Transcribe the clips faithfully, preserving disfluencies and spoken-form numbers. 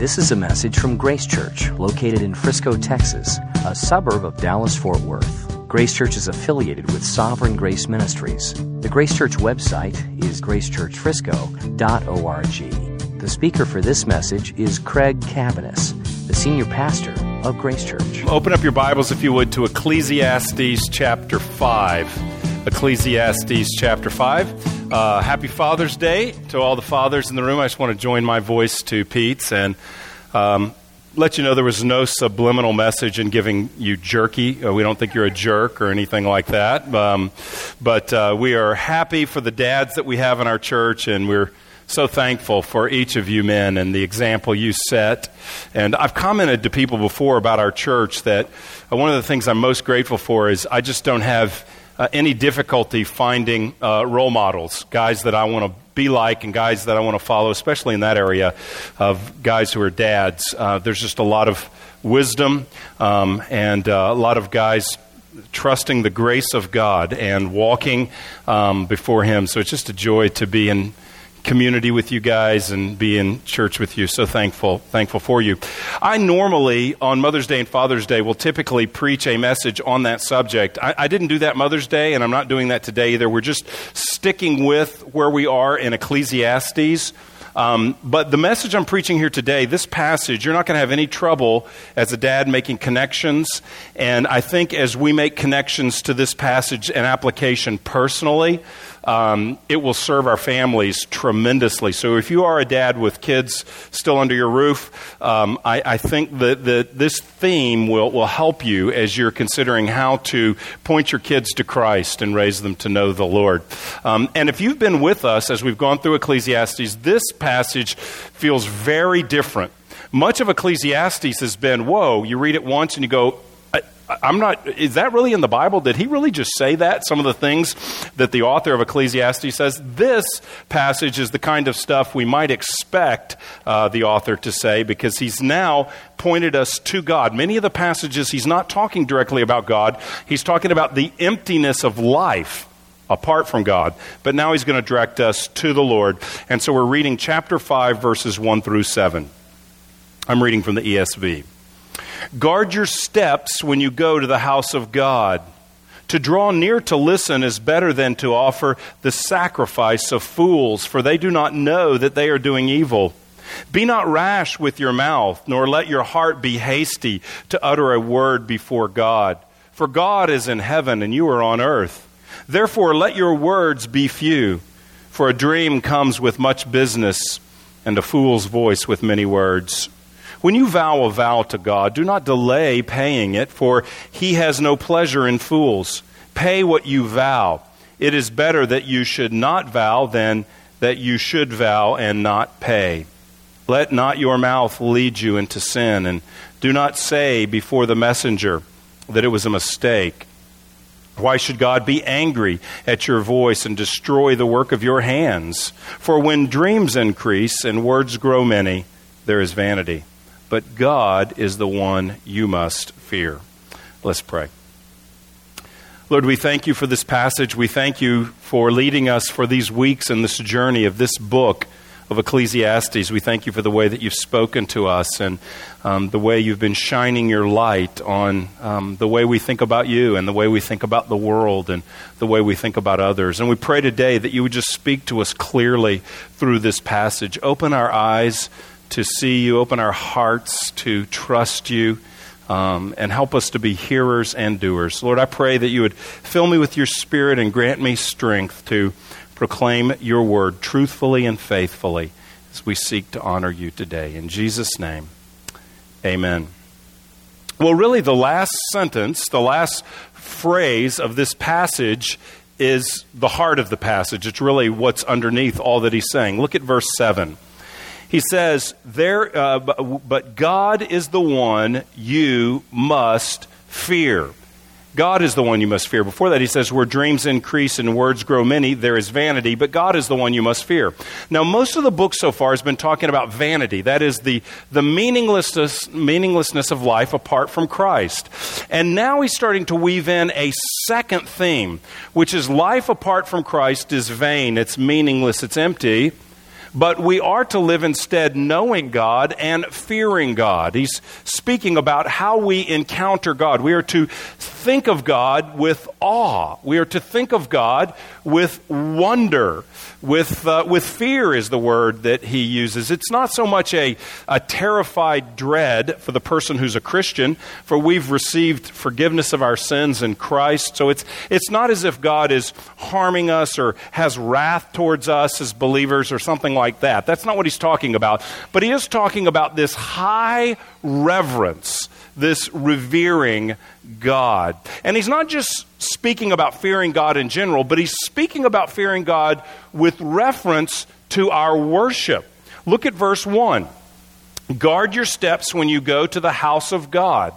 This is a message from Grace Church, located in Frisco, Texas, a suburb of Dallas-Fort Worth. Grace Church is affiliated with Sovereign Grace Ministries. The Grace Church website is grace church frisco dot org. The speaker for this message is Craig Cabanis, the senior pastor of Grace Church. Open up your Bibles, if you would, to Ecclesiastes chapter five. Ecclesiastes chapter five. Uh, happy Father's Day to all the fathers in the room. I just want to join my voice to Pete's and um, let you know there was no subliminal message in giving you jerky. Uh, we don't think you're a jerk or anything like that. Um, but uh, we are happy for the dads that we have in our church, and we're so thankful for each of you men and the example you set. And I've commented to people before about our church that one of the things I'm most grateful for is I just don't have Uh, any difficulty finding uh, role models, guys that I want to be like and guys that I want to follow, especially in that area of guys who are dads. Uh, there's just a lot of wisdom um, and uh, a lot of guys trusting the grace of God and walking um, before Him. So it's just a joy to be in community with you guys and be in church with you. So thankful, thankful for you. I normally, on Mother's Day and Father's Day, will typically preach a message on that subject. I, I didn't do that Mother's Day, and I'm not doing that today either. We're just sticking with where we are in Ecclesiastes. Um, but the message I'm preaching here today, this passage, you're not going to have any trouble as a dad making connections. And I think as we make connections to this passage and application personally, um, it will serve our families tremendously. So if you are a dad with kids still under your roof, um, I, I think that the, this theme will, will help you as you're considering how to point your kids to Christ and raise them to know the Lord. Um, and if you've been with us as we've gone through Ecclesiastes, this passage feels very different. Much of Ecclesiastes has been, whoa, you read it once and you go, I, I'm not, is that really in the Bible? Did he really just say that? Some of the things that the author of Ecclesiastes says. This passage is the kind of stuff we might expect uh, the author to say, because he's now pointed us to God. Many of the passages, he's not talking directly about God. He's talking about the emptiness of life apart from God. But now he's going to direct us to the Lord. And so we're reading chapter five, verses one through seven. I'm reading from the E S V. Guard your steps when you go to the house of God. To draw near to listen is better than to offer the sacrifice of fools, for they do not know that they are doing evil. Be not rash with your mouth, nor let your heart be hasty to utter a word before God. For God is in heaven, and you are on earth. Therefore, let your words be few, for a dream comes with much business, and a fool's voice with many words. When you vow a vow to God, do not delay paying it, for He has no pleasure in fools. Pay what you vow. It is better that you should not vow than that you should vow and not pay. Let not your mouth lead you into sin, and do not say before the messenger that it was a mistake. Why should God be angry at your voice and destroy the work of your hands? For when dreams increase and words grow many, there is vanity. But God is the one you must fear. Let's pray. Lord, we thank you for this passage. We thank you for leading us for these weeks in this journey of this book of Ecclesiastes. We thank you for the way that you've spoken to us and um, the way you've been shining your light on um, the way we think about you and the way we think about the world and the way we think about others. And we pray today that you would just speak to us clearly through this passage. Open our eyes to see you, open our hearts to trust you, um, and help us to be hearers and doers. Lord, I pray that you would fill me with your Spirit and grant me strength to proclaim your word truthfully and faithfully as we seek to honor you today. In Jesus' name, amen. Well, really, the last sentence, the last phrase of this passage is the heart of the passage. It's really what's underneath all that he's saying. Look at verse seven. He says, "There, uh, but God is the one you must fear." God is the one you must fear. Before that, he says, where dreams increase and words grow many, there is vanity, but God is the one you must fear. Now, most of the book so far has been talking about vanity. That is the, the meaninglessness, meaninglessness of life apart from Christ. And now he's starting to weave in a second theme, which is life apart from Christ is vain. It's meaningless. It's empty. but we are to live instead knowing God and fearing God. He's speaking about how we encounter God. We are to think of God with awe. We are to think of God with wonder. With uh, with fear is the word that he uses. It's not so much a, a terrified dread for the person who's a Christian, for we've received forgiveness of our sins in Christ. So it's it's not as if God is harming us or has wrath towards us as believers or something like that. That's not what he's talking about. But he is talking about this high reverence, this revering God. And he's not just speaking about fearing God in general, but he's speaking about fearing God with reference to our worship. Look at verse one. Guard your steps when you go to the house of God.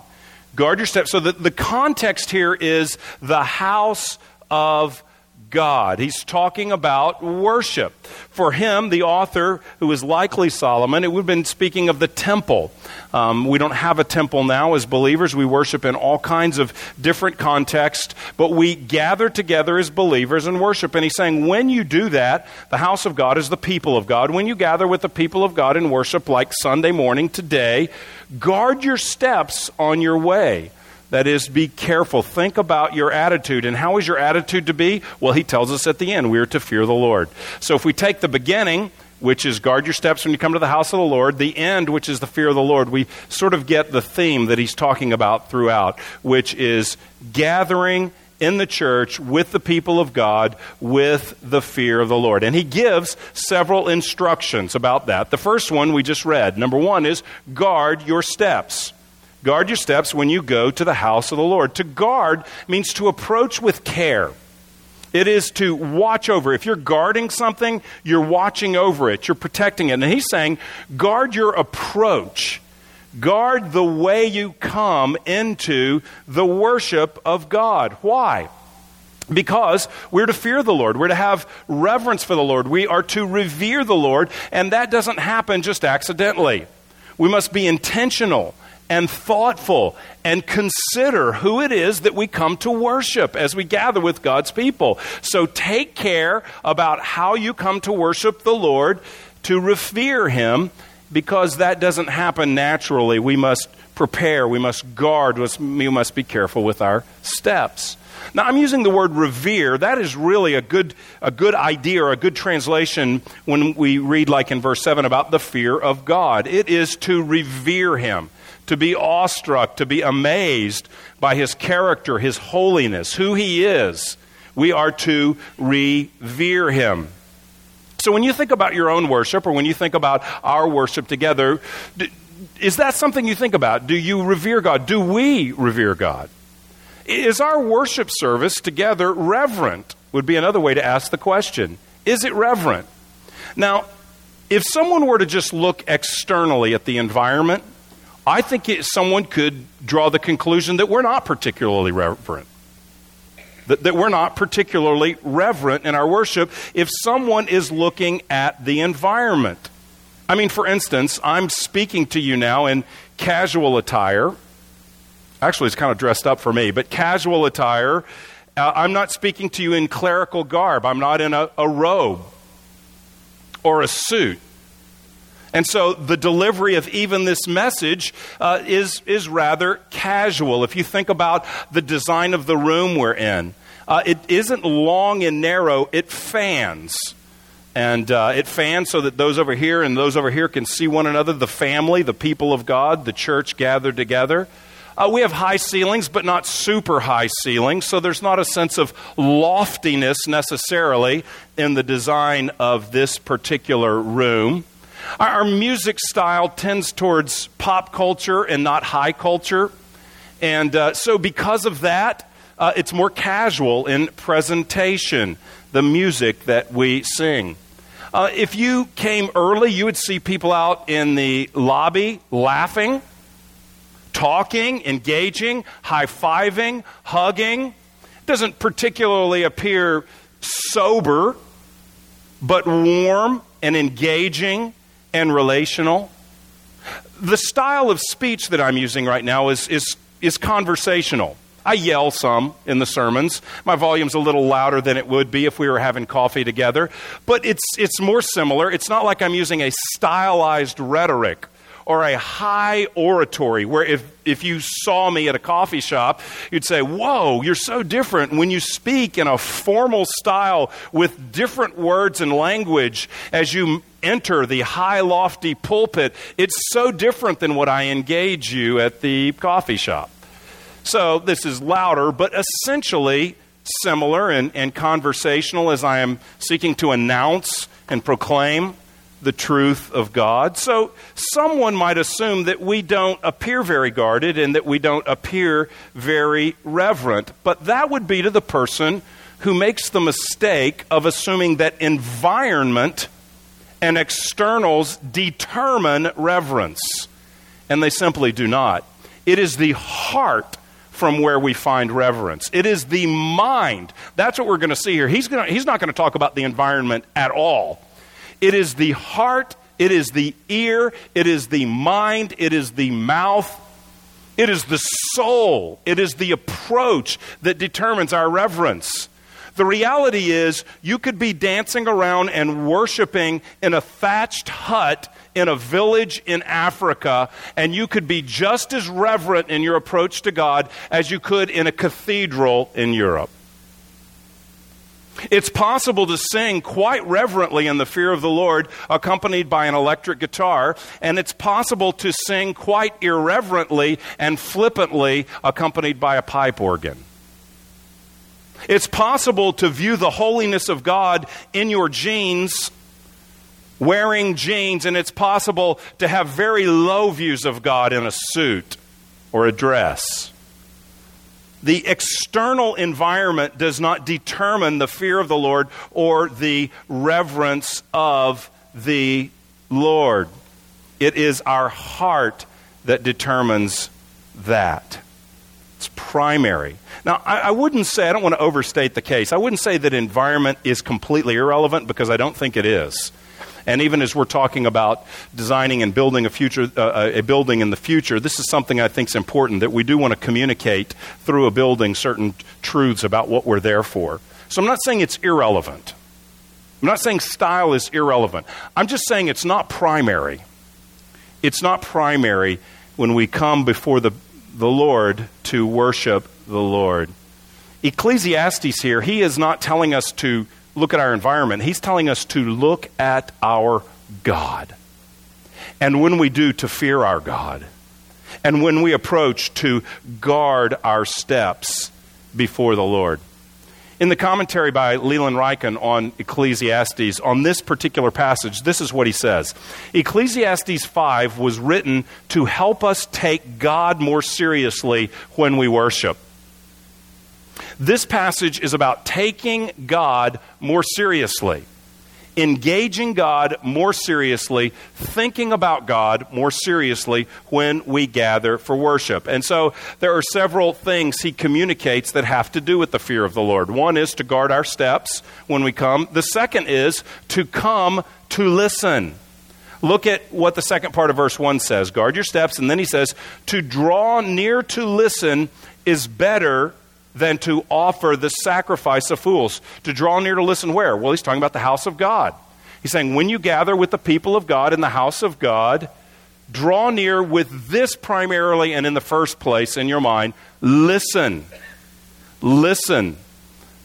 Guard your steps. So the, the context here is the house of God. He's talking about worship. For him, the author, who is likely Solomon, it would have been speaking of the temple. Um, we don't have a temple now as believers. We worship in all kinds of different contexts, but we gather together as believers and worship. And he's saying, when you do that, the house of God is the people of God. When you gather with the people of God and worship, like Sunday morning today, guard your steps on your way. That is, be careful. Think about your attitude. And how is your attitude to be? Well, he tells us at the end, we are to fear the Lord. So if we take the beginning, which is guard your steps when you come to the house of the Lord, the end, which is the fear of the Lord, we sort of get the theme that he's talking about throughout, which is gathering in the church with the people of God with the fear of the Lord. And he gives several instructions about that. The first one we just read. Number one is guard your steps. Guard your steps when you go to the house of the Lord. To guard means to approach with care. It is to watch over. If you're guarding something, you're watching over it. You're protecting it. And he's saying, guard your approach. Guard the way you come into the worship of God. Why? Because we're to fear the Lord. We're to have reverence for the Lord. We are to revere the Lord. And that doesn't happen just accidentally. We must be intentional and thoughtful, and consider who it is that we come to worship as we gather with God's people. So take care about how you come to worship the Lord, to revere him, because that doesn't happen naturally. We must prepare, we must guard, we must be careful with our steps. Now, I'm using the word revere. That is really a good a good idea or a good translation when we read, like in verse seven, about the fear of God. It is to revere him, to be awestruck, to be amazed by his character, his holiness, who he is. We are to revere him. So when you think about your own worship, or when you think about our worship together, is that something you think about? Do you revere God? Do we revere God? Is our worship service together reverent? Would be another way to ask the question. Is it reverent? Now, if someone were to just look externally at the environment, I think it, someone could draw the conclusion that we're not particularly reverent, that, that we're not particularly reverent in our worship if someone is looking at the environment. I mean, for instance, I'm speaking to you now in casual attire. Actually, it's kind of dressed up for me, but casual attire. Uh, I'm not speaking to you in clerical garb. I'm not in a, a robe or a suit. And so the delivery of even this message uh, is, is rather casual. If you think about the design of the room we're in, uh, it isn't long and narrow, it fans. And uh, it fans so that those over here and those over here can see one another, the family, the people of God, the church gathered together. Uh, we have high ceilings, but not super high ceilings, so there's not a sense of loftiness necessarily in the design of this particular room. Our music style tends towards pop culture and not high culture. And uh, so because of that, uh, it's more casual in presentation, the music that we sing. Uh, if you came early, you would see people out in the lobby laughing, talking, engaging, high-fiving, hugging. It doesn't particularly appear sober, but warm and engaging and relational. The style of speech that I'm using right now is is, is conversational. I yell some in the sermons. My volume's a little louder than it would be if we were having coffee together. But it's it's more similar. It's not like I'm using a stylized rhetoric or a high oratory where if, if you saw me at a coffee shop, you'd say, whoa, you're so different when you speak in a formal style with different words and language as you enter the high, lofty pulpit. It's so different than what I engage you at the coffee shop. So this is louder, but essentially similar and, and conversational as I am seeking to announce and proclaim the truth of God. So someone might assume that we don't appear very guarded and that we don't appear very reverent, but that would be to the person who makes the mistake of assuming that environment and externals determine reverence, and they simply do not. It is the heart from where we find reverence. It is the mind. That's what we're going to see here. He's going to, he's not going to talk about the environment at all. It is the heart, it is the ear, it is the mind, it is the mouth, it is the soul, it is the approach that determines our reverence. The reality is you could be dancing around and worshiping in a thatched hut in a village in Africa, and you could be just as reverent in your approach to God as you could in a cathedral in Europe. It's possible to sing quite reverently in the fear of the Lord, accompanied by an electric guitar, and it's possible to sing quite irreverently and flippantly, accompanied by a pipe organ. It's possible to view the holiness of God in your jeans, wearing jeans, and it's possible to have very low views of God in a suit or a dress. The external environment does not determine the fear of the Lord or the reverence of the Lord. It is our heart that determines that. It's primary. Now, I, I wouldn't say, I don't want to overstate the case. I wouldn't say that environment is completely irrelevant, because I don't think it is. And even as we're talking about designing and building a future, uh, a building in the future, this is something I think is important, that we do want to communicate through a building certain truths about what we're there for. So I'm not saying it's irrelevant. I'm not saying style is irrelevant. I'm just saying it's not primary. It's not primary when we come before the, the Lord to worship the Lord. Ecclesiastes here, he is not telling us to look at our environment. He's telling us to look at our God. And when we do, to fear our God. And when we approach, to guard our steps before the Lord. In the commentary by Leland Ryken on Ecclesiastes, on this particular passage, this is what he says. Ecclesiastes five was written to help us take God more seriously when we worship. This passage is about taking God more seriously, engaging God more seriously, thinking about God more seriously when we gather for worship. And so there are several things he communicates that have to do with the fear of the Lord. One is to guard our steps when we come. The second is to come to listen. Look at what the second part of verse one says. Guard your steps. And then he says, to draw near to listen is better than to offer the sacrifice of fools. To draw near to listen where? Well, he's talking about the house of God. He's saying when you gather with the people of God in the house of God, draw near with this primarily and in the first place in your mind, listen. Listen.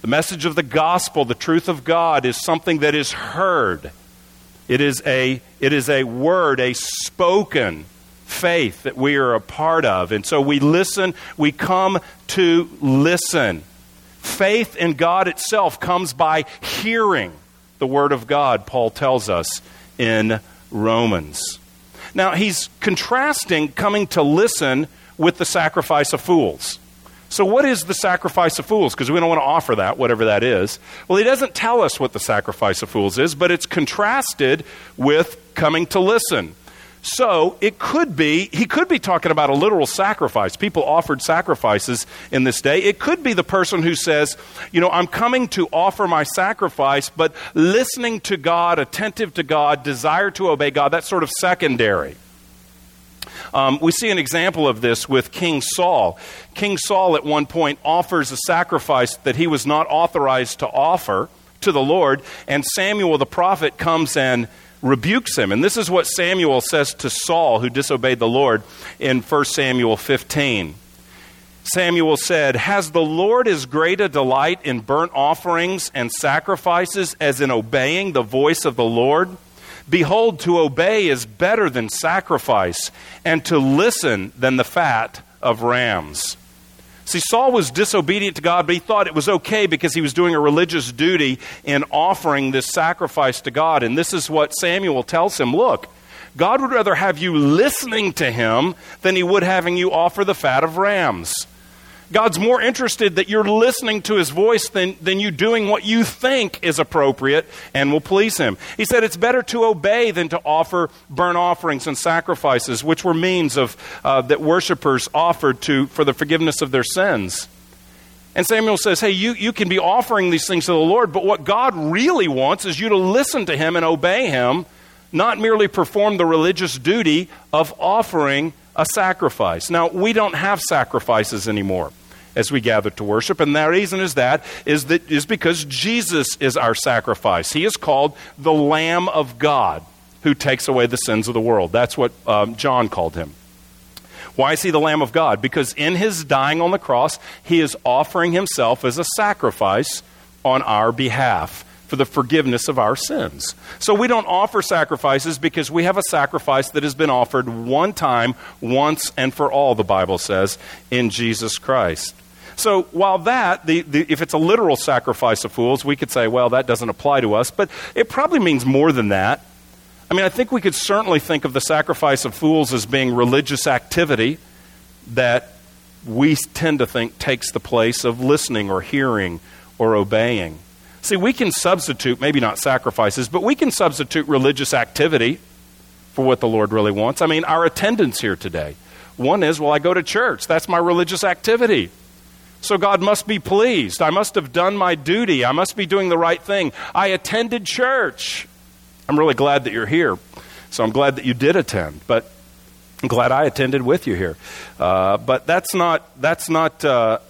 The message of the gospel, the truth of God, is something that is heard. It is a, it is a word, a spoken faith that we are a part of. And so we listen, we come to listen. Faith in God itself comes by hearing the word of God, Paul tells us in Romans. Now, he's contrasting coming to listen with the sacrifice of fools. So what is the sacrifice of fools? Because we don't want to offer that, whatever that is. Well, he doesn't tell us what the sacrifice of fools is, but it's contrasted with coming to listen. So it could be, he could be talking about a literal sacrifice. People offered sacrifices in this day. It could be the person who says, you know, I'm coming to offer my sacrifice, but listening to God, attentive to God, desire to obey God, that's sort of secondary. Um, we see an example of this with King Saul. King Saul at one point offers a sacrifice that he was not authorized to offer to the Lord, and Samuel the prophet comes and rebukes him. And this is what Samuel says to Saul, who disobeyed the Lord, in First Samuel fifteen. Samuel said, "Has the Lord as great a delight in burnt offerings and sacrifices as in obeying the voice of the Lord? Behold, to obey is better than sacrifice, and to listen than the fat of rams." See, Saul was disobedient to God, but he thought it was okay because he was doing a religious duty in offering this sacrifice to God. And this is what Samuel tells him, look, God would rather have you listening to him than he would having you offer the fat of rams. God's more interested that you're listening to his voice than, than you doing what you think is appropriate and will please him. He said it's better to obey than to offer burnt offerings and sacrifices, which were means of uh, that worshipers offered to for the forgiveness of their sins. And Samuel says, hey, you, you can be offering these things to the Lord, but what God really wants is you to listen to him and obey him, not merely perform the religious duty of offering a sacrifice. Now, we don't have sacrifices anymore as we gather to worship, and the reason is that is that is because Jesus is our sacrifice. He is called the Lamb of God who takes away the sins of the world. That's what um, John called him. Why is he the Lamb of God? Because in his dying on the cross, he is offering himself as a sacrifice on our behalf for the forgiveness of our sins. So we don't offer sacrifices because we have a sacrifice that has been offered one time, once and for all, the Bible says, in Jesus Christ. So while that, the, the, if it's a literal sacrifice of fools, we could say, well, that doesn't apply to us, but it probably means more than that. I mean, I think we could certainly think of the sacrifice of fools as being religious activity that we tend to think takes the place of listening or hearing or obeying. See, we can substitute, maybe not sacrifices, but we can substitute religious activity for what the Lord really wants. I mean, our attendance here today. One is, well, I go to church. That's my religious activity. So God must be pleased. I must have done my duty. I must be doing the right thing. I attended church. I'm really glad that you're here. So I'm glad that you did attend, but I'm glad I attended with you here. Uh, but that's not, that's not, uh,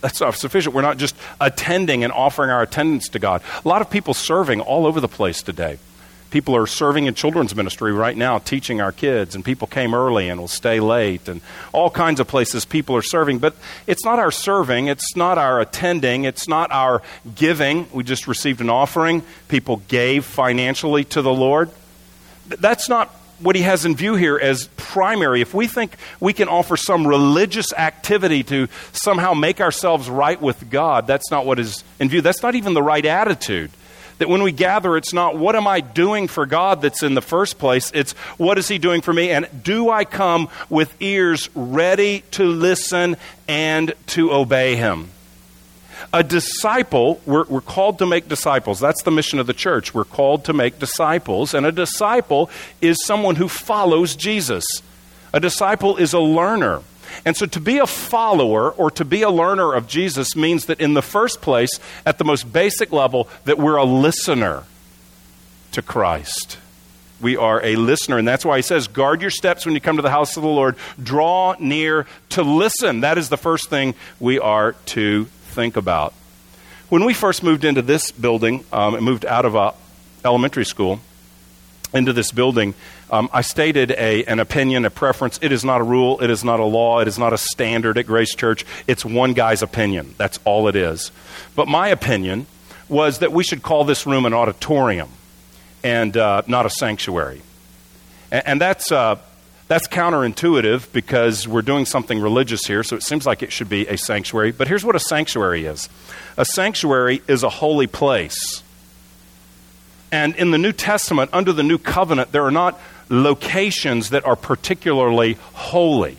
That's not sufficient. We're not just attending and offering our attendance to God. A lot of people serving all over the place today. People are serving in children's ministry right now, teaching our kids, and people came early and will stay late, and all kinds of places people are serving. But it's not our serving. It's not our attending. It's not our giving. We just received an offering. People gave financially to the Lord. That's not what he has in view here as primary. If we think we can offer some religious activity to somehow make ourselves right with God, that's not what is in view. That's not even the right attitude. That when we gather, it's not what am I doing for God that's in the first place, it's what is he doing for me, and do I come with ears ready to listen and to obey him? A disciple, we're, we're called to make disciples. That's the mission of the church. We're called to make disciples. And a disciple is someone who follows Jesus. A disciple is a learner. And so to be a follower or to be a learner of Jesus means that in the first place, at the most basic level, that we're a listener to Christ. We are a listener, and that's why he says, guard your steps when you come to the house of the Lord. Draw near to listen. That is the first thing we are to think about. When we first moved into this building, um, and moved out of uh, elementary school into this building, um, I stated a, an opinion, a preference. It is not a rule. It is not a law. It is not a standard at Grace Church. It's one guy's opinion. That's all it is. But my opinion was that we should call this room an auditorium and uh, not a sanctuary. And, and that's uh, That's counterintuitive because we're doing something religious here, so it seems like it should be a sanctuary. But here's what a sanctuary is. A sanctuary is a holy place. And in the New Testament, under the New Covenant, there are not locations that are particularly holy.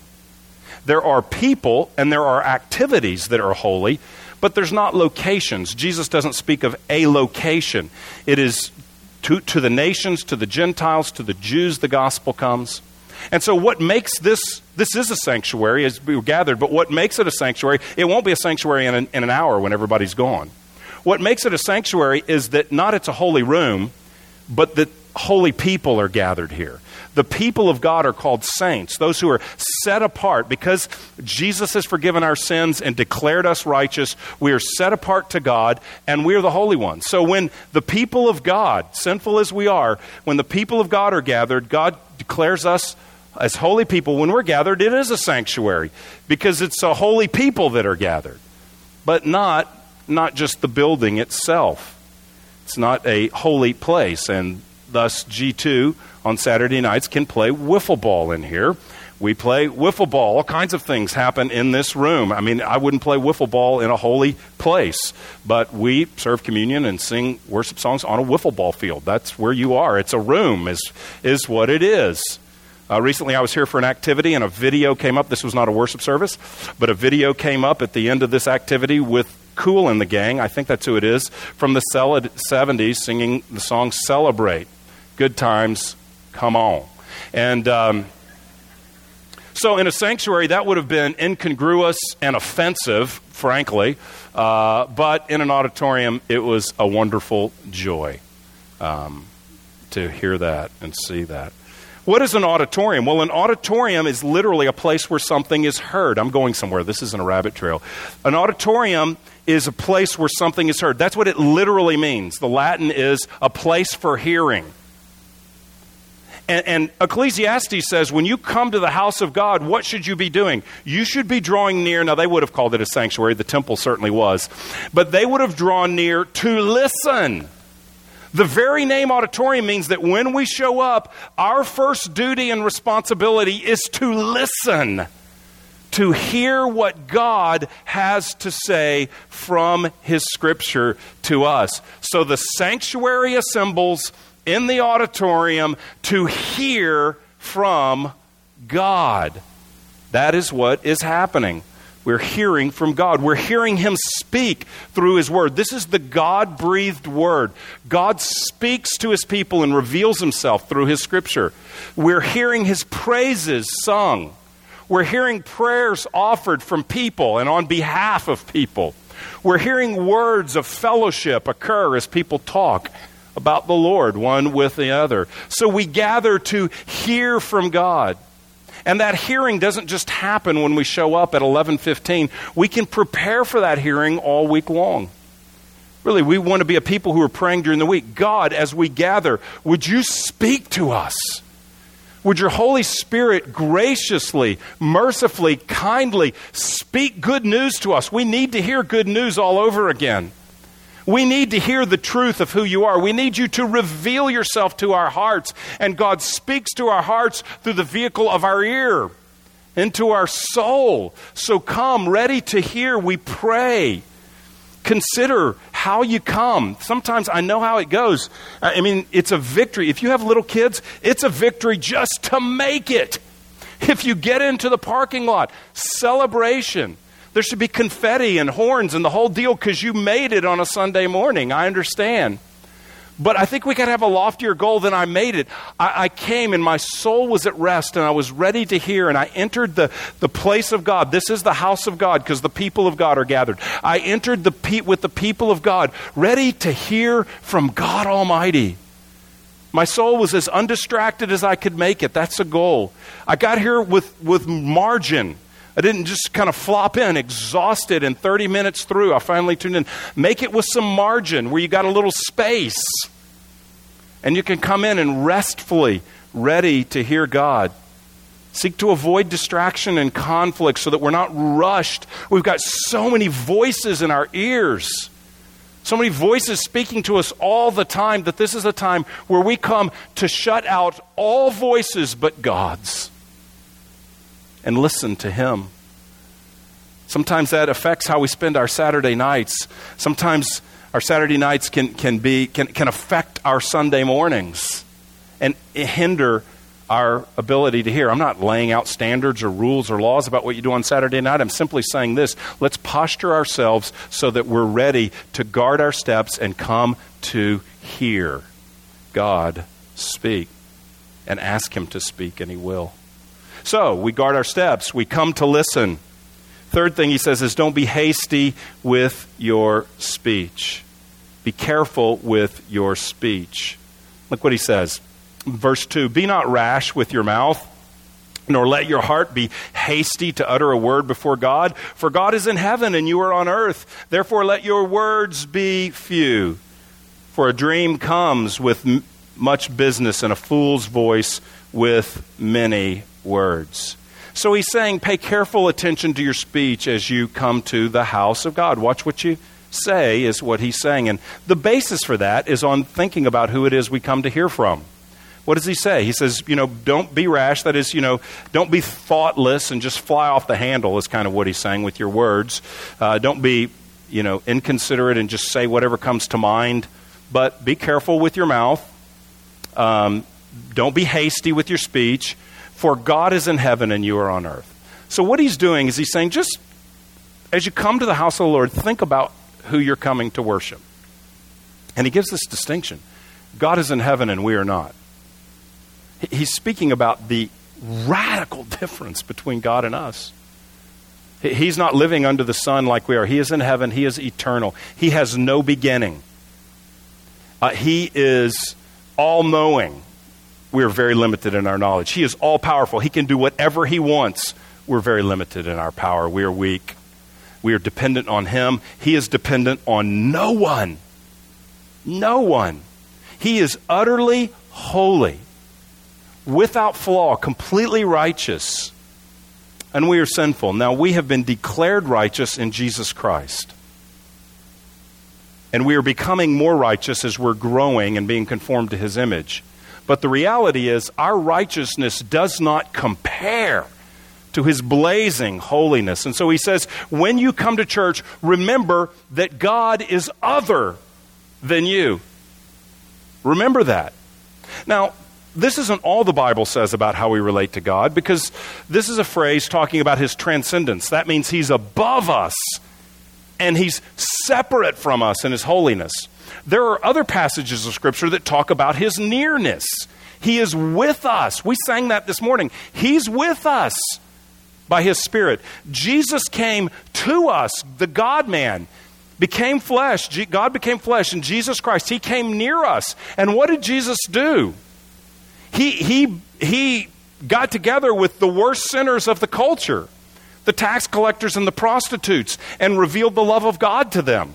There are people and there are activities that are holy, but there's not locations. Jesus doesn't speak of a location. It is to, to the nations, to the Gentiles, to the Jews, the gospel comes. And so what makes this, this is a sanctuary as we were gathered, but what makes it a sanctuary, it won't be a sanctuary in an, in an hour when everybody's gone. What makes it a sanctuary is that not it's a holy room, but that holy people are gathered here. The people of God are called saints, those who are set apart because Jesus has forgiven our sins and declared us righteous. We are set apart to God, and we are the holy ones. So when the people of God, sinful as we are, when the people of God are gathered, God declares us as holy people. When we're gathered, it is a sanctuary because it's a holy people that are gathered, but not, not just the building itself. It's not a holy place, and thus G two on Saturday nights can play wiffle ball in here. We play wiffle ball. All kinds of things happen in this room. I mean, I wouldn't play wiffle ball in a holy place, but we serve communion and sing worship songs on a wiffle ball field. That's where you are. It's a room is, is what it is. Uh, recently, I was here for an activity, and a video came up. This was not a worship service, but a video came up at the end of this activity with Kool and the Gang, I think that's who it is, from the seventies, singing the song Celebrate. Good times, come on. And um, so in a sanctuary, that would have been incongruous and offensive, frankly, uh, but in an auditorium, it was a wonderful joy um, to hear that and see that. What is an auditorium? Well, an auditorium is literally a place where something is heard. I'm going somewhere. This isn't a rabbit trail. An auditorium is a place where something is heard. That's what it literally means. The Latin is a place for hearing. And, and Ecclesiastes says, when you come to the house of God, what should you be doing? You should be drawing near. Now, they would have called it a sanctuary. The temple certainly was. But they would have drawn near to listen. The very name auditorium means that when we show up, our first duty and responsibility is to listen, to hear what God has to say from His Scripture to us. So the sanctuary assembles in the auditorium to hear from God. That is what is happening. We're hearing from God. We're hearing Him speak through His Word. This is the God-breathed Word. God speaks to His people and reveals Himself through His Scripture. We're hearing His praises sung. We're hearing prayers offered from people and on behalf of people. We're hearing words of fellowship occur as people talk about the Lord, one with the other. So we gather to hear from God. And that hearing doesn't just happen when we show up at eleven fifteen. We can prepare for that hearing all week long. Really, we want to be a people who are praying during the week. God, as we gather, would you speak to us? Would your Holy Spirit graciously, mercifully, kindly speak good news to us? We need to hear good news all over again. We need to hear the truth of who you are. We need you to reveal yourself to our hearts. And God speaks to our hearts through the vehicle of our ear, into our soul. So come, ready to hear, we pray. Consider how you come. Sometimes I know how it goes. I mean, it's a victory. If you have little kids, it's a victory just to make it. If you get into the parking lot, celebration. There should be confetti and horns and the whole deal because you made it on a Sunday morning. I understand. But I think we can have a loftier goal than I made it. I, I came and my soul was at rest and I was ready to hear and I entered the, the place of God. This is the house of God because the people of God are gathered. I entered the pe- with the people of God, ready to hear from God Almighty. My soul was as undistracted as I could make it. That's a goal. I got here with, with margin. I didn't just kind of flop in, exhausted, and thirty minutes through, I finally tuned in. Make it with some margin where you got a little space. And you can come in and restfully, ready to hear God. Seek to avoid distraction and conflict so that we're not rushed. We've got so many voices in our ears. So many voices speaking to us all the time that this is a time where we come to shut out all voices but God's. And listen to Him. Sometimes that affects how we spend our Saturday nights. Sometimes our Saturday nights can can be can, can affect our Sunday mornings and hinder our ability to hear. I'm not laying out standards or rules or laws about what you do on Saturday night. I'm simply saying this. Let's posture ourselves so that we're ready to guard our steps and come to hear God speak and ask Him to speak, and He will. So we guard our steps. We come to listen. Third thing he says is don't be hasty with your speech. Be careful with your speech. Look what he says. verse two, be not rash with your mouth, nor let your heart be hasty to utter a word before God, for God is in heaven and you are on earth. Therefore let your words be few. For a dream comes with m- much business, and a fool's voice with many words. So he's saying, pay careful attention to your speech as you come to the house of God. Watch what you say is what he's saying. And the basis for that is on thinking about who it is we come to hear from. What does he say? He says, you know, don't be rash. That is, you know, don't be thoughtless and just fly off the handle is kind of what he's saying with your words. Uh, don't be, you know, inconsiderate and just say whatever comes to mind. But be careful with your mouth. Um, don't be hasty with your speech. For God is in heaven and you are on earth. So what he's doing is he's saying, just as you come to the house of the Lord, think about who you're coming to worship. And he gives this distinction. God is in heaven and we are not. He's speaking about the radical difference between God and us. He's not living under the sun like we are. He is in heaven. He is eternal. He has no beginning. Uh, he is all-knowing. We are very limited in our knowledge. He is all-powerful. He can do whatever he wants. We're very limited in our power. We are weak. We are dependent on him. He is dependent on no one. No one. He is utterly holy, without flaw, completely righteous, and we are sinful. Now, we have been declared righteous in Jesus Christ, and we are becoming more righteous as we're growing and being conformed to his image. But the reality is our righteousness does not compare to his blazing holiness. And so he says, when you come to church, remember that God is other than you. Remember that. Now, this isn't all the Bible says about how we relate to God, because this is a phrase talking about his transcendence. That means he's above us and he's separate from us in his holiness. There are other passages of Scripture that talk about his nearness. He is with us. We sang that this morning. He's with us by his Spirit. Jesus came to us, the God-man, became flesh. God became flesh in Jesus Christ. He came near us. And what did Jesus do? He he he got together with the worst sinners of the culture, the tax collectors and the prostitutes, and revealed the love of God to them.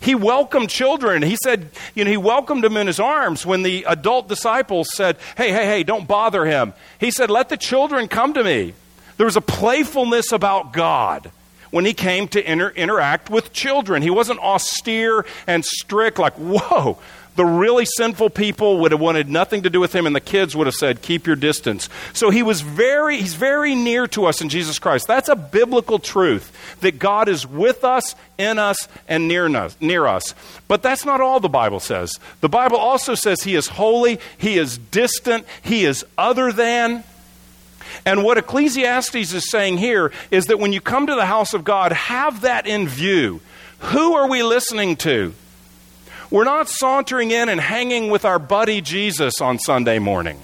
He welcomed children. He said, you know, he welcomed them in his arms when the adult disciples said, hey, hey, hey, don't bother him. He said, let the children come to me. There was a playfulness about God when he came to inter- interact with children. He wasn't austere and strict like, whoa. The really sinful people would have wanted nothing to do with him, and the kids would have said, keep your distance. So he was very, he's very near to us in Jesus Christ. That's a biblical truth, that God is with us, in us, and near us, near us. But that's not all the Bible says. The Bible also says he is holy, he is distant, he is other than. And what Ecclesiastes is saying here is that when you come to the house of God, have that in view. Who are we listening to? We're not sauntering in and hanging with our buddy Jesus on Sunday morning.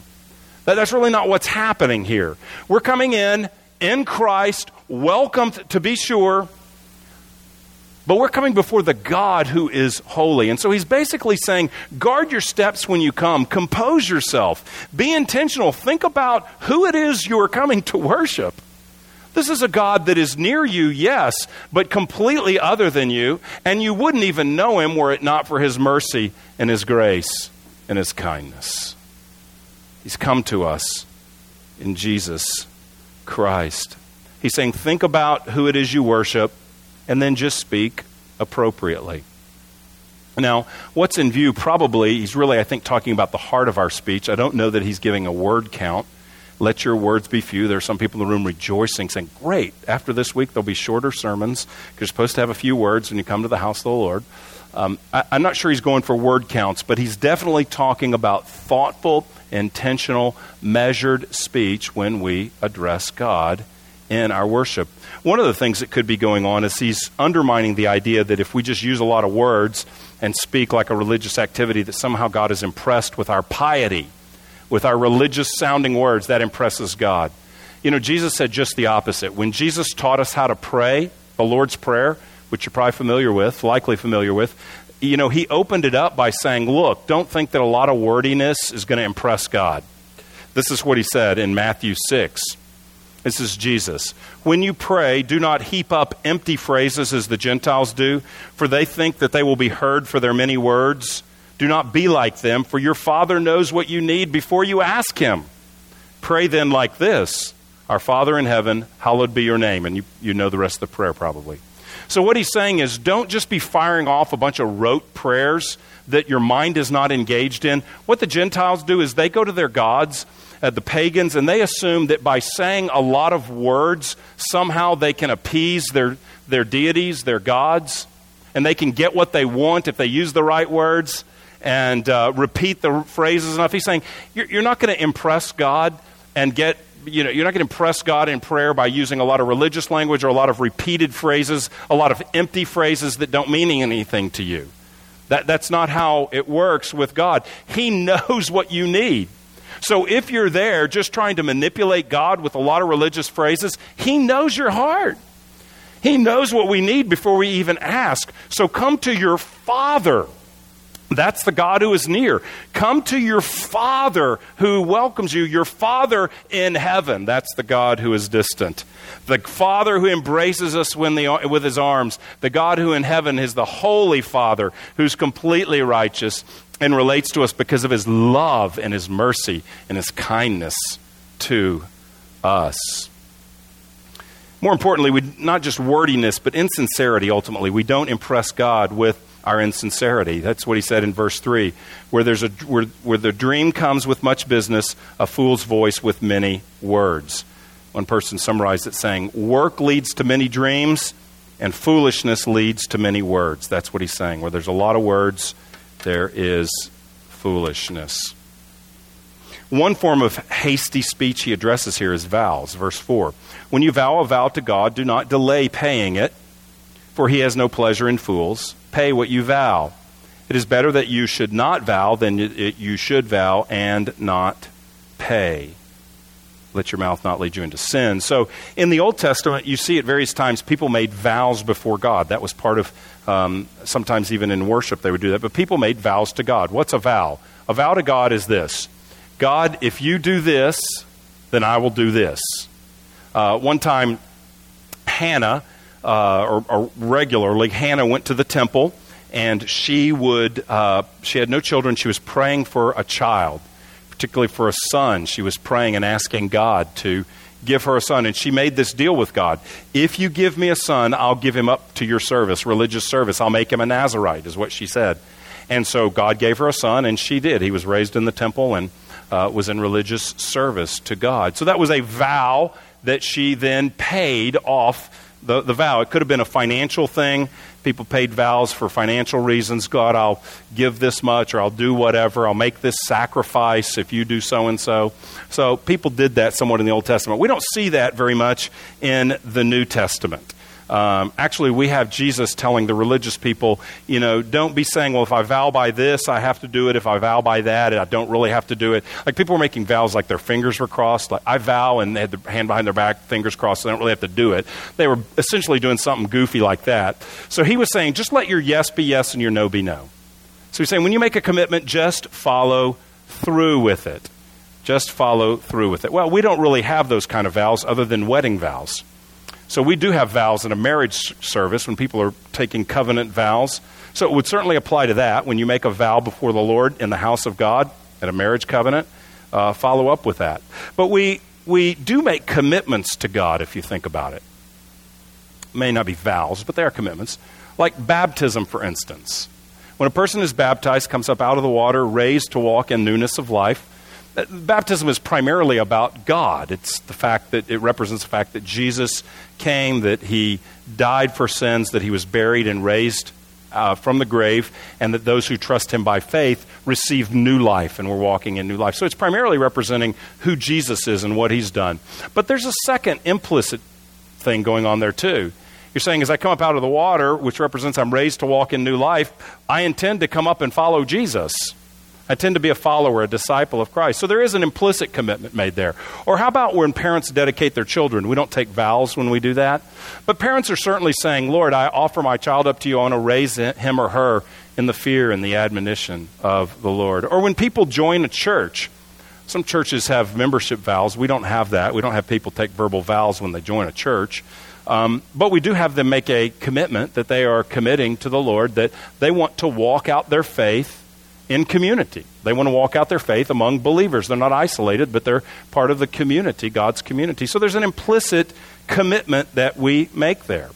That, that's really not what's happening here. We're coming in, in Christ, welcomed to be sure, but we're coming before the God who is holy. And so he's basically saying, guard your steps when you come. Compose yourself. Be intentional. Think about who it is you are coming to worship. This is a God that is near you, yes, but completely other than you, and you wouldn't even know him were it not for his mercy and his grace and his kindness. He's come to us in Jesus Christ. He's saying, think about who it is you worship, and then just speak appropriately. Now, what's in view probably, he's really, I think, talking about the heart of our speech. I don't know that he's giving a word count. Let your words be few. There are some people in the room rejoicing, saying, great, after this week, there'll be shorter sermons. You're supposed to have a few words when you come to the house of the Lord. Um, I, I'm not sure he's going for word counts, but he's definitely talking about thoughtful, intentional, measured speech when we address God in our worship. One of the things that could be going on is he's undermining the idea that if we just use a lot of words and speak like a religious activity, that somehow God is impressed with our piety. With our religious-sounding words, that impresses God. You know, Jesus said just the opposite. When Jesus taught us how to pray, the Lord's Prayer, which you're probably familiar with, likely familiar with, you know, he opened it up by saying, look, don't think that a lot of wordiness is going to impress God. This is what he said in Matthew six. This is Jesus. When you pray, do not heap up empty phrases as the Gentiles do, for they think that they will be heard for their many words. Do not be like them, for your Father knows what you need before you ask him. Pray then like this, our Father in heaven, hallowed be your name. And you, you know the rest of the prayer probably. So what he's saying is, don't just be firing off a bunch of rote prayers that your mind is not engaged in. What the Gentiles do is they go to their gods, uh, the pagans, and they assume that by saying a lot of words, somehow they can appease their, their deities, their gods, and they can get what they want if they use the right words and uh, repeat the phrases enough. He's saying, you're, you're not going to impress God and get, you know, you're not going to impress God in prayer by using a lot of religious language or a lot of repeated phrases, a lot of empty phrases that don't mean anything to you. That, that's not how it works with God. He knows what you need. So if you're there just trying to manipulate God with a lot of religious phrases, he knows your heart. He knows what we need before we even ask. So come to your Father. That's the God who is near. Come to your Father who welcomes you, your Father in heaven. That's the God who is distant. The Father who embraces us when the, with his arms. The God who in heaven is the Holy Father, who's completely righteous and relates to us because of his love and his mercy and his kindness to us. More importantly, we, not just wordiness, but insincerity ultimately. We don't impress God with our insincerity. That's what he said in verse three, where there's a where, where the dream comes with much business, a fool's voice with many words. One person summarized it saying, work leads to many dreams and foolishness leads to many words. That's what he's saying. Where there's a lot of words, there is foolishness. One form of hasty speech he addresses here is vows. Verse four, when you vow a vow to God, do not delay paying it, for he has no pleasure in fools. Pay what you vow. It is better that you should not vow than you should vow and not pay. Let your mouth not lead you into sin. So in the Old Testament, you see at various times people made vows before God. That was part of, um, sometimes even in worship they would do that. But people made vows to God. What's a vow? A vow to God is this. God, if you do this, then I will do this. Uh, one time, Hannah... Uh, or, or regularly, Hannah went to the temple, and she would. Uh, she had no children. She was praying for a child, particularly for a son. She was praying and asking God to give her a son, and she made this deal with God: if you give me a son, I'll give him up to your service, religious service. I'll make him a Nazirite, is what she said. And so God gave her a son, and she did. He was raised in the temple and uh, was in religious service to God. So that was a vow that she then paid off. The, the vow, it could have been a financial thing. People paid vows for financial reasons. God, I'll give this much, or I'll do whatever. I'll make this sacrifice if you do so-and-so. So people did that somewhat in the Old Testament. We don't see that very much in the New Testament. Um, actually, we have Jesus telling the religious people, you know, don't be saying, well, if I vow by this, I have to do it. If I vow by that, I don't really have to do it. Like people were making vows like their fingers were crossed. Like I vow, and they had their hand behind their back, fingers crossed, so they don't really have to do it. They were essentially doing something goofy like that. So he was saying, just let your yes be yes and your no be no. So he's saying, when you make a commitment, just follow through with it. Just follow through with it. Well, we don't really have those kind of vows other than wedding vows. So we do have vows in a marriage service when people are taking covenant vows. So it would certainly apply to that. When you make a vow before the Lord in the house of God at a marriage covenant, uh, follow up with that. But we we do make commitments to God if you think about it. May not be vows, but they are commitments. Like baptism, for instance. When a person is baptized, comes up out of the water, raised to walk in newness of life, baptism is primarily about God. It's the fact that it represents the fact that Jesus came, that he died for sins, that he was buried and raised uh, from the grave, and that those who trust him by faith receive new life and we're walking in new life. So it's primarily representing who Jesus is and what he's done. But there's a second implicit thing going on there too. You're saying, as I come up out of the water, which represents I'm raised to walk in new life, I intend to come up and follow Jesus. I tend to be a follower, a disciple of Christ. So there is an implicit commitment made there. Or how about when parents dedicate their children? We don't take vows when we do that. But parents are certainly saying, Lord, I offer my child up to you. I want to raise him or her in the fear and the admonition of the Lord. Or when people join a church, some churches have membership vows. We don't have that. We don't have people take verbal vows when they join a church. Um, but we do have them make a commitment that they are committing to the Lord, that they want to walk out their faith in community. They want to walk out their faith among believers. They're not isolated, but they're part of the community, God's community. So there's an implicit commitment that we make there.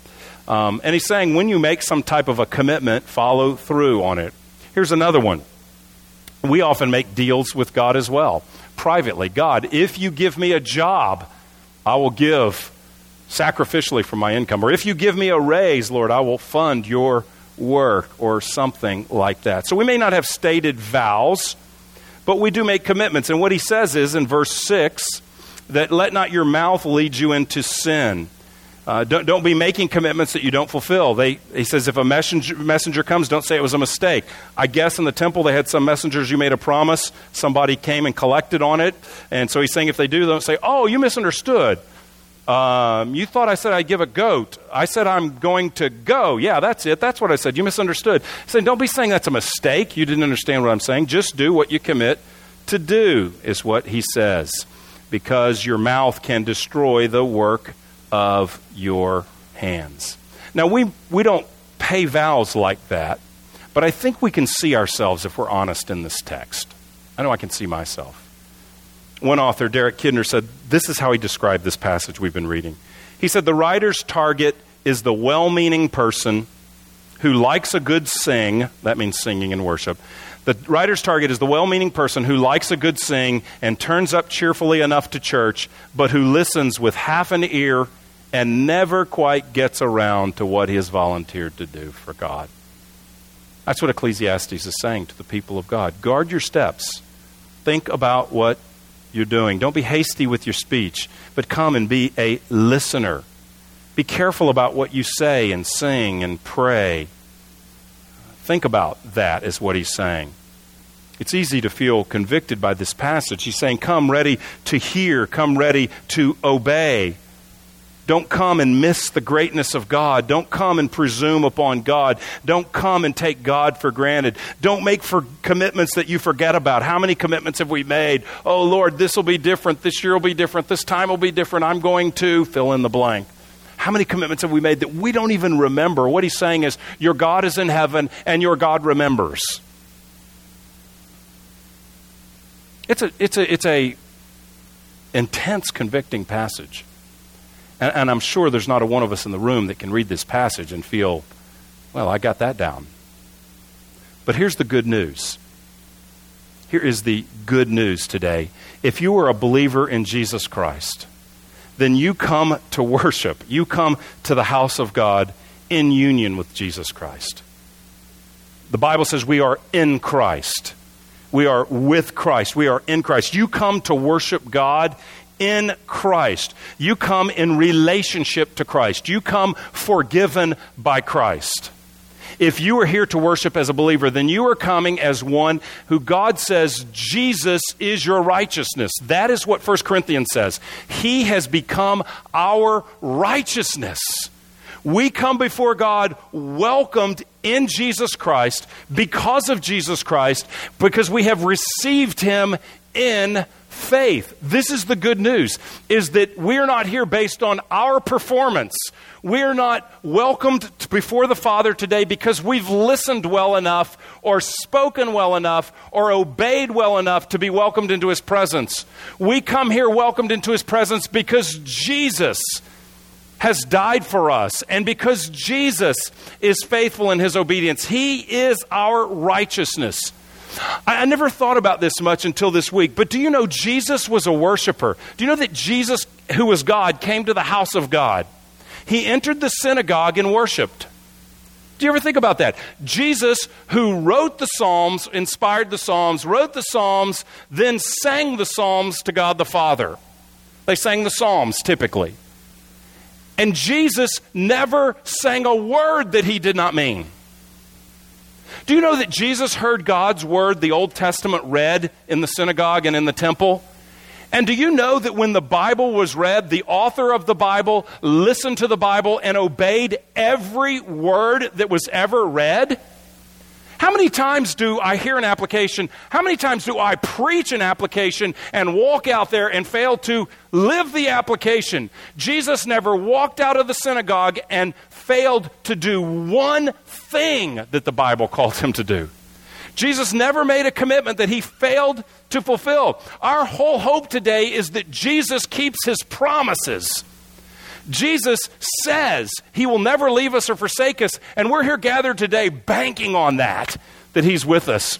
Um, and he's saying when you make some type of a commitment, follow through on it. Here's another one. We often make deals with God as well, privately. God, if you give me a job, I will give sacrificially from my income. Or if you give me a raise, Lord, I will fund your work or something like that. So we may not have stated vows, but we do make commitments. And what he says is in verse six, that let not your mouth lead you into sin. Uh, don't, don't be making commitments that you don't fulfill. They, he says, if a messenger, messenger comes, don't say it was a mistake. I guess in the temple they had some messengers, you made a promise, somebody came and collected on it. And so he's saying if they do, don't say, oh, you misunderstood. Um, you thought I said I'd give a goat. I said I'm going to go. Yeah, that's it. That's what I said. You misunderstood. He's saying, don't be saying that's a mistake. You didn't understand what I'm saying. Just do what you commit to do is what he says, because your mouth can destroy the work of your hands. Now, we, we don't pay vows like that, but I think we can see ourselves if we're honest in this text. I know I can see myself. One author, Derek Kidner, said, this is how he described this passage we've been reading. He said, the writer's target is the well-meaning person who likes a good sing. That means singing and worship. The writer's target is the well-meaning person who likes a good sing and turns up cheerfully enough to church, but who listens with half an ear and never quite gets around to what he has volunteered to do for God. That's what Ecclesiastes is saying to the people of God. Guard your steps. Think about what you're doing. Don't be hasty with your speech, but come and be a listener. Be careful about what you say and sing and pray. Think about that is what he's saying. It's easy to feel convicted by this passage. He's saying, come ready to hear, come ready to obey. Don't come and miss the greatness of God. Don't come and presume upon God. Don't come and take God for granted. Don't make for commitments that you forget about. How many commitments have we made? Oh, Lord, this will be different. This year will be different. This time will be different. I'm going to fill in the blank. How many commitments have we made that we don't even remember? What he's saying is, your God is in heaven and your God remembers. It's a, it's a, it's a intense, convicting passage. And, and I'm sure there's not a one of us in the room that can read this passage and feel, well, I got that down. But here's the good news. Here is the good news today. If you are a believer in Jesus Christ, then you come to worship. You come to the house of God in union with Jesus Christ. The Bible says we are in Christ. We are with Christ. We are in Christ. You come to worship God in Christ. You come in relationship to Christ. You come forgiven by Christ. If you are here to worship as a believer, then you are coming as one who God says, Jesus is your righteousness. That is what First Corinthians says. He has become our righteousness. We come before God welcomed in Jesus Christ because of Jesus Christ, because we have received him in faith. This is the good news, is that we're not here based on our performance. We're not welcomed before the Father today because we've listened well enough or spoken well enough or obeyed well enough to be welcomed into his presence. We come here welcomed into his presence because Jesus has died for us and because Jesus is faithful in his obedience. He is our righteousness. I never thought about this much until this week, but do you know Jesus was a worshiper? Do you know that Jesus, who was God, came to the house of God? He entered the synagogue and worshiped. Do you ever think about that? Jesus, who wrote the Psalms, inspired the Psalms, wrote the Psalms, then sang the Psalms to God the Father. They sang the Psalms typically. And Jesus never sang a word that he did not mean. Do you know that Jesus heard God's word, the Old Testament, read in the synagogue and in the temple? And do you know that when the Bible was read, the author of the Bible listened to the Bible and obeyed every word that was ever read? How many times do I hear an application? How many times do I preach an application and walk out there and fail to live the application? Jesus never walked out of the synagogue and failed to do one thing that the Bible called him to do. Jesus never made a commitment that he failed to fulfill. Our whole hope today is that Jesus keeps his promises. Jesus says he will never leave us or forsake us, and we're here gathered today banking on that, that he's with us.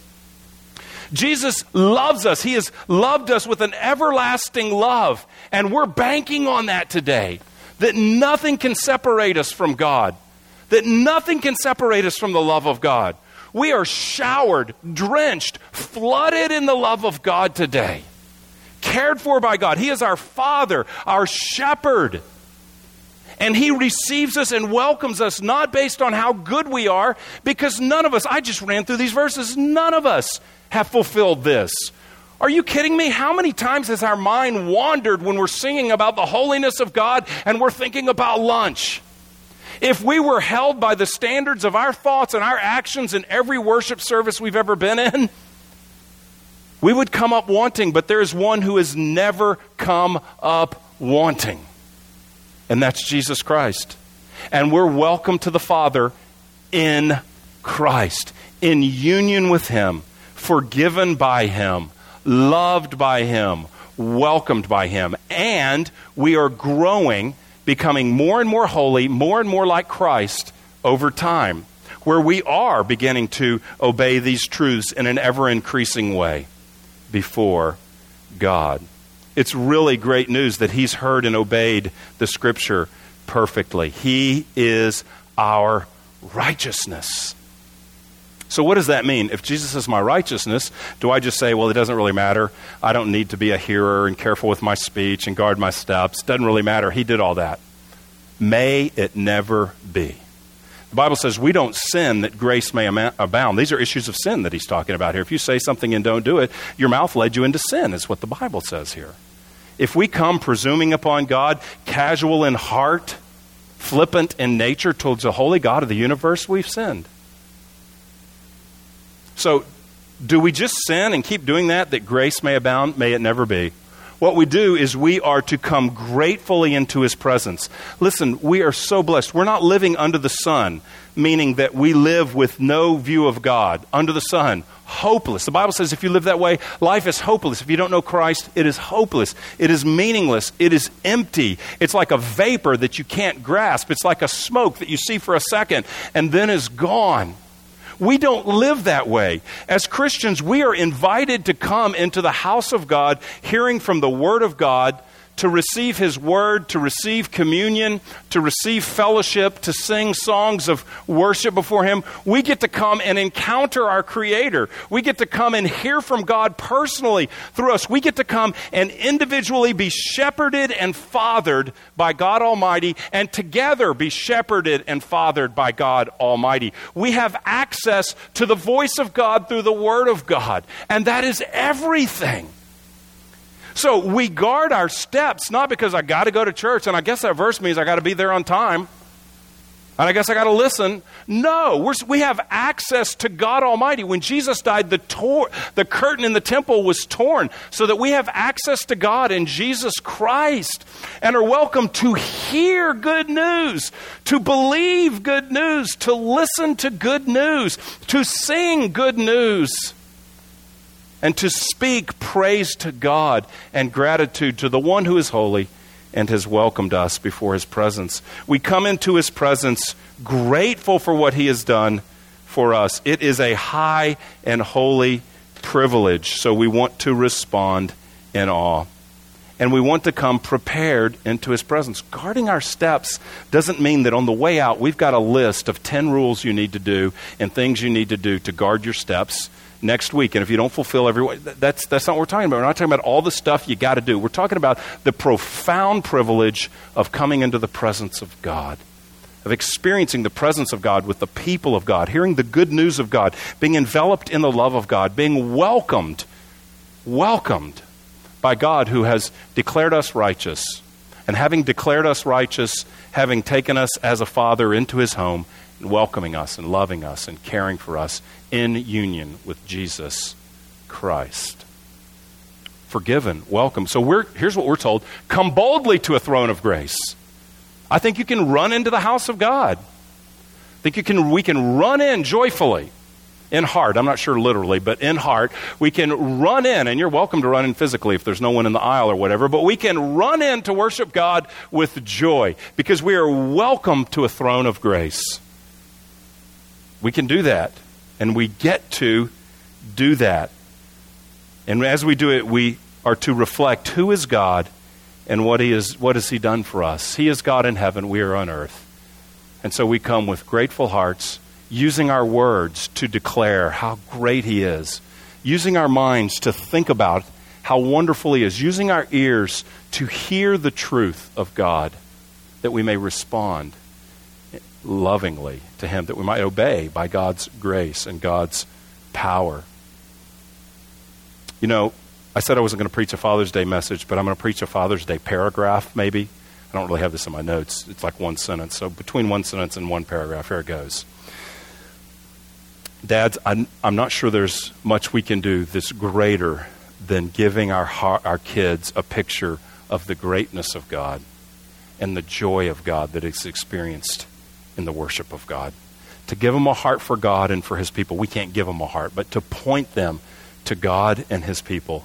Jesus loves us. He has loved us with an everlasting love, and we're banking on that today, that nothing can separate us from God, that nothing can separate us from the love of God. We are showered, drenched, flooded in the love of God today, cared for by God. He is our Father, our Shepherd. And he receives us and welcomes us, not based on how good we are, because none of us, I just ran through these verses, none of us have fulfilled this. Are you kidding me? How many times has our mind wandered when we're singing about the holiness of God and we're thinking about lunch? If we were held by the standards of our thoughts and our actions in every worship service we've ever been in, we would come up wanting, but there is one who has never come up wanting. And that's Jesus Christ. And we're welcome to the Father in Christ, in union with him, forgiven by him, loved by him, welcomed by him. And we are growing, becoming more and more holy, more and more like Christ over time, where we are beginning to obey these truths in an ever-increasing way before God. It's really great news that he's heard and obeyed the scripture perfectly. He is our righteousness. So what does that mean? If Jesus is my righteousness, do I just say, well, it doesn't really matter. I don't need to be a hearer and careful with my speech and guard my steps. Doesn't really matter. He did all that. May it never be. The Bible says we don't sin that grace may abound. These are issues of sin that he's talking about here. If you say something and don't do it, your mouth led you into sin, is what the Bible says here. If we come presuming upon God, casual in heart, flippant in nature towards the holy God of the universe, we've sinned. So do we just sin and keep doing that, that grace may abound? May it never be. What we do is we are to come gratefully into his presence. Listen, we are so blessed. We're not living under the sun, meaning that we live with no view of God, under the sun, hopeless. The Bible says if you live that way, life is hopeless. If you don't know Christ, it is hopeless. It is meaningless. It is empty. It's like a vapor that you can't grasp. It's like a smoke that you see for a second and then is gone. We don't live that way. As Christians, we are invited to come into the house of God, hearing from the Word of God, to receive his Word, to receive communion, to receive fellowship, to sing songs of worship before him. We get to come and encounter our Creator. We get to come and hear from God personally through us. We get to come and individually be shepherded and fathered by God Almighty, and together be shepherded and fathered by God Almighty. We have access to the voice of God through the Word of God, and that is everything. So we guard our steps, not because I got to go to church, and I guess that verse means I got to be there on time, and I guess I got to listen. No, we're, we have access to God Almighty. When Jesus died, the, tor- the curtain in the temple was torn so that we have access to God in Jesus Christ and are welcome to hear good news, to believe good news, to listen to good news, to sing good news, and to speak praise to God and gratitude to the one who is holy and has welcomed us before his presence. We come into his presence grateful for what he has done for us. It is a high and holy privilege, so we want to respond in awe. And we want to come prepared into his presence. Guarding our steps doesn't mean that on the way out, we've got a list of ten rules you need to do and things you need to do to guard your steps next week, and if you don't fulfill every way, that's, that's not what we're talking about. We're not talking about all the stuff you got to do. We're talking about the profound privilege of coming into the presence of God, of experiencing the presence of God with the people of God, hearing the good news of God, being enveloped in the love of God, being welcomed, welcomed by God who has declared us righteous. And having declared us righteous, having taken us as a father into his home, and welcoming us and loving us and caring for us in union with Jesus Christ. Forgiven, welcome. So we're here's what we're told. Come boldly to a throne of grace. I think you can run into the house of God. I think you can. we can run in joyfully, in heart. I'm not sure literally, but in heart. We can run in, and you're welcome to run in physically if there's no one in the aisle or whatever, but we can run in to worship God with joy because we are welcome to a throne of grace. We can do that, and we get to do that. And as we do it, we are to reflect who is God and what he is, what has he done for us. He is God in heaven, we are on earth. And so we come with grateful hearts, using our words to declare how great he is, using our minds to think about how wonderful he is, using our ears to hear the truth of God, that we may respond lovingly to him, that we might obey by God's grace and God's power. You know, I said I wasn't going to preach a Father's Day message, but I'm going to preach a Father's Day paragraph, maybe. I don't really have this in my notes. It's like one sentence. So between one sentence and one paragraph, here it goes. Dads, I'm, I'm not sure there's much we can do that's greater than giving our our kids a picture of the greatness of God and the joy of God that is experienced in the worship of God. To give them a heart for God and for his people. We can't give them a heart, but to point them to God and his people,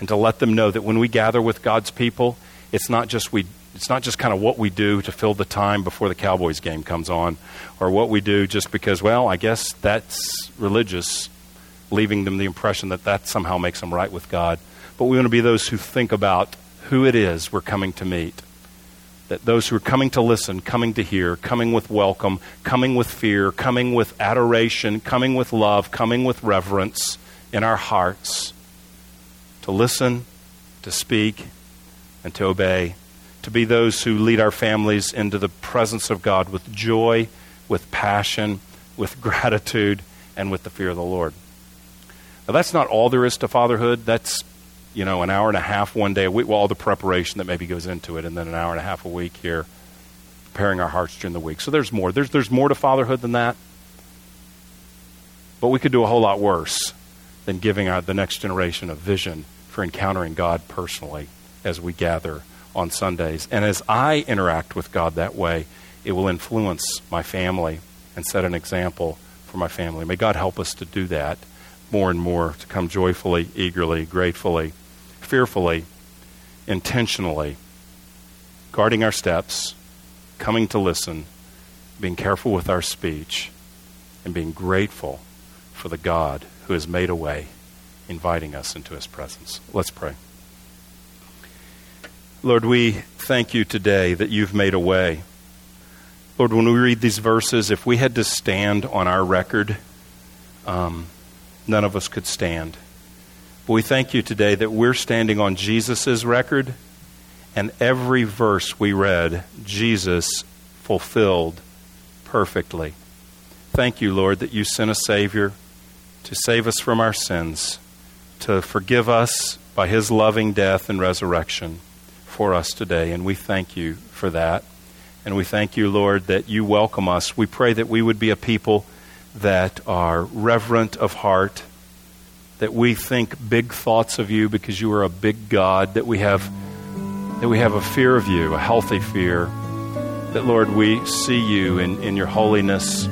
and to let them know that when we gather with God's people, it's not just we it's not just kind of what we do to fill the time before the Cowboys game comes on, or what we do just because, well, I guess that's religious, leaving them the impression that that somehow makes them right with God. But we want to be those who think about who it is we're coming to meet, that those who are coming to listen, coming to hear, coming with welcome, coming with fear, coming with adoration, coming with love, coming with reverence, in our hearts, to listen, to speak, and to obey, to be those who lead our families into the presence of God with joy, with passion, with gratitude, and with the fear of the Lord. Now, that's not all there is to fatherhood. That's, you know, an hour and a half one day a week, well, all the preparation that maybe goes into it, and then an hour and a half a week here, preparing our hearts during the week. So there's more. There's, there's more to fatherhood than that. But we could do a whole lot worse than giving our, the next generation a vision for encountering God personally as we gather on Sundays. And as I interact with God that way, it will influence my family and set an example for my family. May God help us to do that more and more, to come joyfully, eagerly, gratefully, fearfully, intentionally, guarding our steps, coming to listen, being careful with our speech, and being grateful for the God who has made a way, inviting us into his presence. Let's pray. Lord, we thank you today that you've made a way. Lord, when we read these verses, if we had to stand on our record, um, none of us could stand. But we thank you today that we're standing on Jesus' record, and every verse we read, Jesus fulfilled perfectly. Thank you, Lord, that you sent a Savior to save us from our sins, to forgive us by his loving death and resurrection for us today. And we thank you for that. And we thank you, Lord, that you welcome us. We pray that we would be a people that are reverent of heart, that we think big thoughts of you because you are a big God, that we have, that we have a fear of you, a healthy fear, that, Lord, we see you in, in your holiness,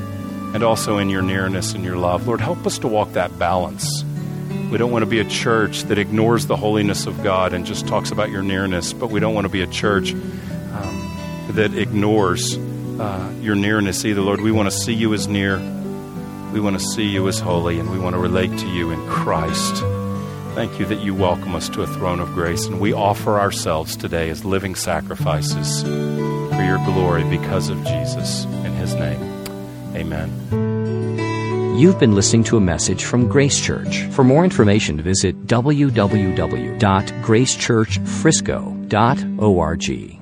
and also in your nearness and your love. Lord, help us to walk that balance. We don't want to be a church that ignores the holiness of God and just talks about your nearness, but we don't want to be a church um, that ignores uh, your nearness either, Lord. We want to see you as near. We want to see you as holy, and we want to relate to you in Christ. Thank you that you welcome us to a throne of grace, and we offer ourselves today as living sacrifices for your glory because of Jesus in his name. Amen. You've been listening to a message from Grace Church. For more information, visit w w w dot grace church frisco dot org.